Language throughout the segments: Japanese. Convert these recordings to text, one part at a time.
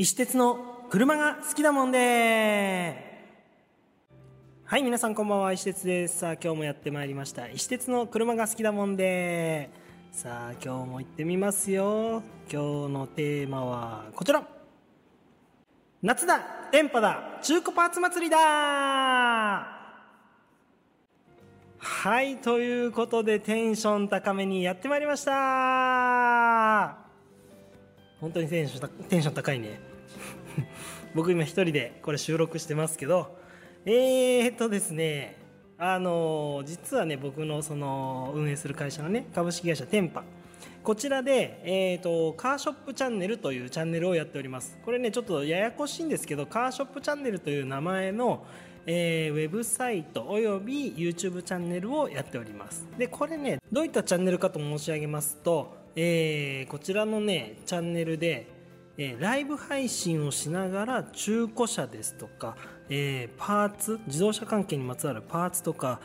石鉄の車が好きだもんで。はい、皆さんこんばんは、石鉄です。さあ今日もやってまいりました、石鉄の車が好きだもんで。さあ今日も行ってみますよ。今日のテーマはこちら、夏だ電波だ中古パーツ祭りだ。はい、ということでテンション高めにやってまいりました。本当にテンション高いね僕今一人でこれ収録してますけど、ですね、実はね、僕のその運営する会社のね、株式会社テンパ、こちらで、カーショップチャンネルというチャンネルをやっております。これねちょっとややこしいんですけど、カーショップチャンネルという名前のウェブサイトおよび YouTube チャンネルをやっております。でこれね、どういったチャンネルかと申し上げますと、こちらのねチャンネルで、ライブ配信をしながら中古車ですとか、パーツ、自動車関係にまつわるパーツとか、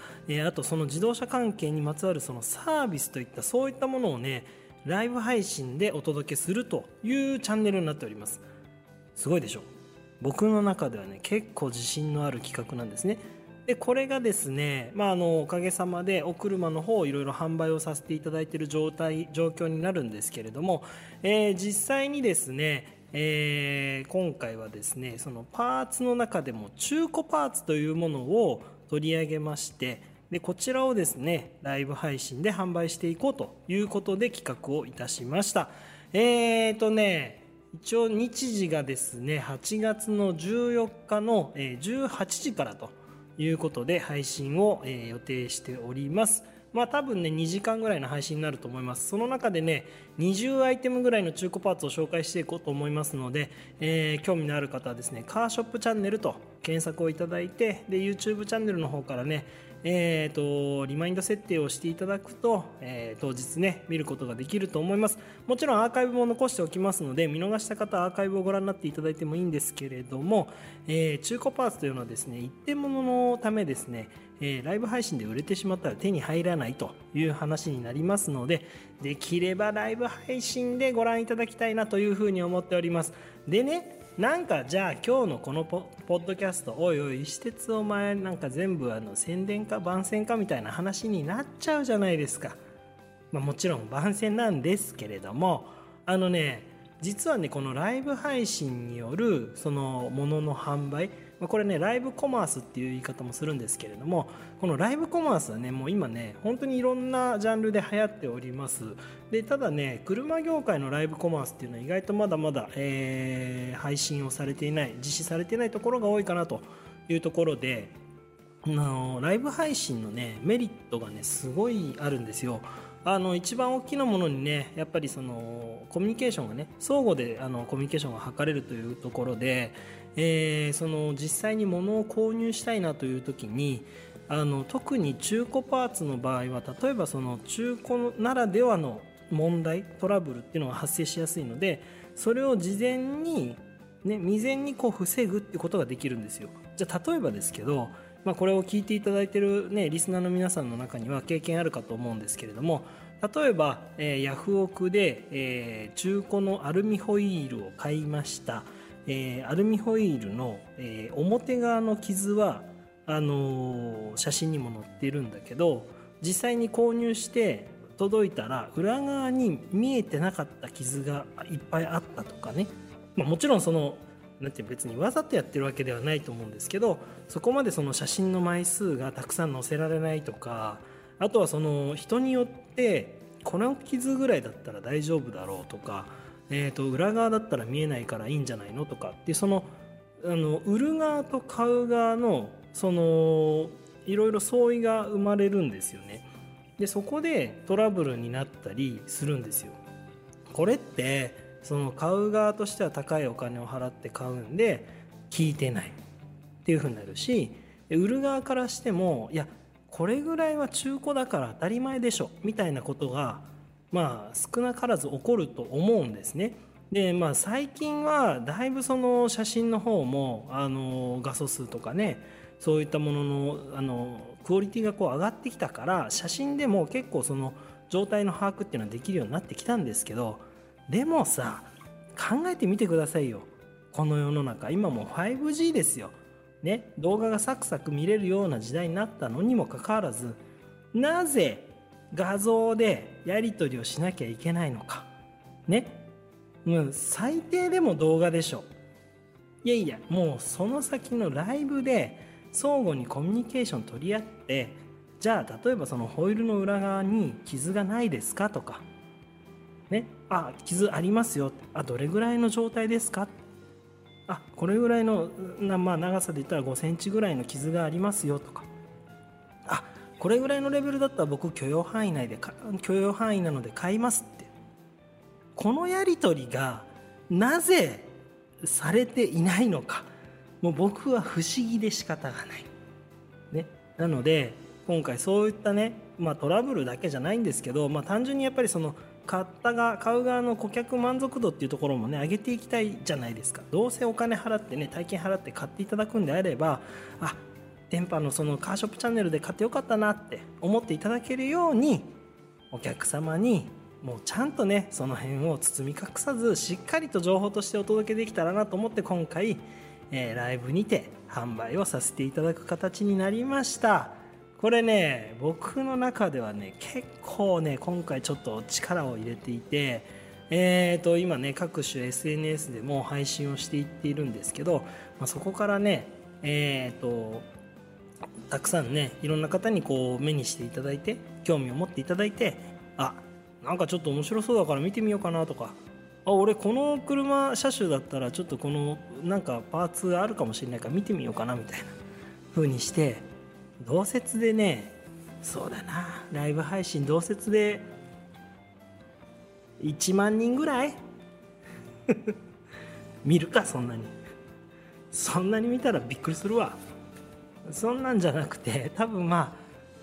あとその自動車関係にまつわるそのサービスといった、そういったものをねライブ配信でお届けするというチャンネルになっております。すごいでしょ。僕の中ではね結構自信のある企画なんですね。でこれがですね、おかげさまでお車の方をいろいろ販売をさせていただいている状況になるんですけれども、実際にですね、今回はですね、そのパーツの中でも中古パーツというものを取り上げまして、でこちらをですねライブ配信で販売していこうということで企画をいたしました。一応日時がですね8月の14日の18時からということで配信を予定しております。多分ね2時間ぐらいの配信になると思います。その中でね20アイテムぐらいの中古パーツを紹介していこうと思いますので、興味のある方はですねカーショップチャンネルと検索をいただいて、で YouTube チャンネルの方からね、リマインド設定をしていただくと、当日ね見ることができると思います。もちろんアーカイブも残しておきますので、見逃した方はアーカイブをご覧になっていただいてもいいんですけれども、中古パーツというのはですね一点物のためですね、ライブ配信で売れてしまったら手に入らないという話になりますので、できればライブ配信でご覧いただきたいなというふうに思っております。でね、なんかじゃあ今日のこのポッドキャストおいおい石鉄お前なんか全部宣伝か番宣かみたいな話になっちゃうじゃないですか。もちろん番宣なんですけれども、実はねこのライブ配信によるそのものの販売、これねライブコマースっていう言い方もするんですけれども、このライブコマースはねもう今ね本当にいろんなジャンルで流行っております。でただね車業界のライブコマースっていうのは意外とまだまだ、配信をされていない、実施されていないところが多いかなというところで、ライブ配信のねメリットがねすごいあるんですよ。一番大きなものにねやっぱりそのコミュニケーションがね相互でコミュニケーションが図れるというところで、その実際に物を購入したいなという時に特に中古パーツの場合は、例えばその中古ならではの問題、トラブルっていうのが発生しやすいので、それを事前にね未然にこう防ぐってことができるんですよ。じゃあ例えばですけど、これを聞いていただいている、ね、リスナーの皆さんの中には経験あるかと思うんですけれども、例えば、ヤフオクで、中古のアルミホイールを買いました、アルミホイールの、表側の傷は写真にも載っているんだけど、実際に購入して届いたら裏側に見えてなかった傷がいっぱいあったとかね、もちろんそのなんて別にわざとやってるわけではないと思うんですけど、そこまでその写真の枚数がたくさん載せられないとか、あとはその人によってこの傷ぐらいだったら大丈夫だろうとか、裏側だったら見えないからいいんじゃないのとかっていう、その売る側と買う側のそのいろいろ相違が生まれるんですよね。でそこでトラブルになったりするんですよ。これってその買う側としては高いお金を払って買うんで聞いてないっていう風になるし、売る側からしてもいやこれぐらいは中古だから当たり前でしょみたいなことが少なからず起こると思うんですね。で最近はだいぶその写真の方も画素数とかねそういったもののクオリティがこう上がってきたから、写真でも結構その状態の把握っていうのはできるようになってきたんですけど、でもさ考えてみてくださいよ。この世の中、今もう 5G ですよ、ね、動画がサクサク見れるような時代になったのにもかかわらず、なぜ画像でやり取りをしなきゃいけないのかね。もう最低でも動画でしょ。いやいや、もうその先のライブで相互にコミュニケーション取り合って、じゃあ例えばそのホイールの裏側に傷がないですかとかね、あ、傷ありますよ、あ、どれぐらいの状態ですか、あ、これぐらいの、まあ、長さで言ったら5センチぐらいの傷がありますよとか、あ、これぐらいのレベルだったら僕許容範囲なので買いますって、このやり取りがなぜされていないのか、もう僕は不思議で仕方がない、ね、なので今回そういったね、まあ、トラブルだけじゃないんですけど、まあ、単純にやっぱりその買う側の顧客満足度っていうところもね、上げていきたいじゃないですか。どうせお金払ってね、大金払って買っていただくんであれば、あ、電波のそのカーショップチャンネルで買ってよかったなって思っていただけるように、お客様にもうちゃんとね、その辺を包み隠さずしっかりと情報としてお届けできたらなと思って、今回、ライブにて販売をさせていただく形になりました。これね、僕の中ではね、結構ね、今回ちょっと力を入れていて、今ね、各種 SNS でも配信をしていっているんですけど、まあ、そこからね、たくさんね、いろんな方にこう目にしていただいて、興味を持っていただいて、あ、なんかちょっと面白そうだから見てみようかなとか、あ、俺この車車種だったらちょっとこのなんかパーツあるかもしれないから見てみようかなみたいな風にして、同節でね、そうだな、ライブ配信同節で1万人ぐらい見るか、そんなに見たらびっくりするわ。そんなんじゃなくて、多分ま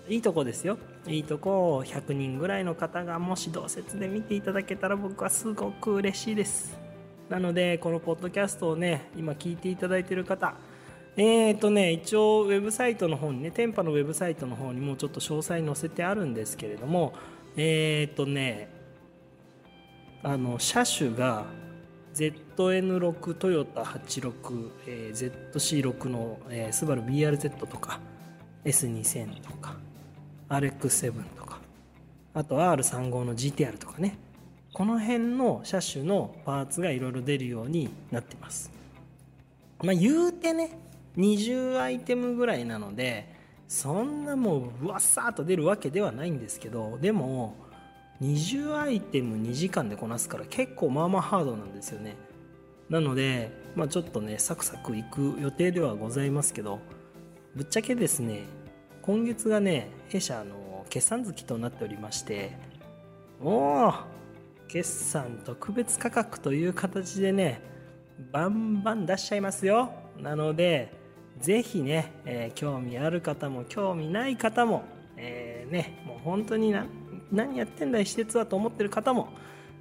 あいいとこですよ、いいとこを100人ぐらいの方がもし同節で見ていただけたら、僕はすごく嬉しいです。なのでこのポッドキャストをね、今聞いていただいている方、一応ウェブサイトの方にね、店舗のウェブサイトの方にもうちょっと詳細載せてあるんですけれども、車種が ZN6 トヨタ86、ZC6 の、スバル BRZ とか S2000 とか RX7 とか、あと R35 の GTR とかね、この辺の車種のパーツがいろいろ出るようになってます。まあ言うてね、20アイテムぐらいなので、そんなもうわっさーっと出るわけではないんですけど、でも20アイテム2時間でこなすから、結構まあまあハードなんですよね。なので、まあ、ちょっとねサクサクいく予定ではございますけど、ぶっちゃけですね、今月がね、弊社の決算月となっておりまして、おー、決算特別価格という形でね、バンバン出しちゃいますよ。なのでぜひね、興味ある方も興味ない方も、もう本当に何やってんだい施設はと思ってる方も、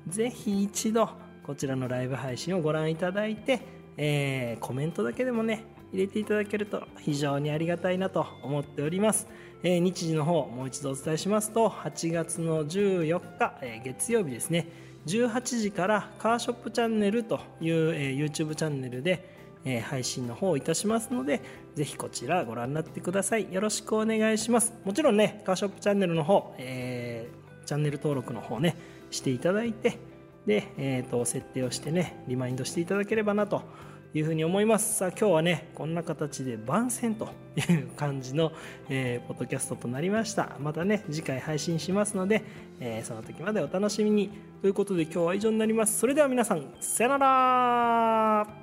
ぜひ一度こちらのライブ配信をご覧いただいて、コメントだけでもね入れていただけると非常にありがたいなと思っております。日時の方もう一度お伝えしますと、8月の14日、月曜日ですね、18時からカーショップチャンネルという、YouTube チャンネルで、配信の方をいたしますので、ぜひこちらご覧になってください。よろしくお願いします。もちろんね、カーショップチャンネルの方、チャンネル登録の方ねしていただいて、で、設定をしてね、リマインドしていただければなというふうに思います。さあ、今日はねこんな形で番宣という感じの、ポッドキャストとなりました。またね次回配信しますので、その時までお楽しみにということで、今日は以上になります。それでは皆さん、さよなら。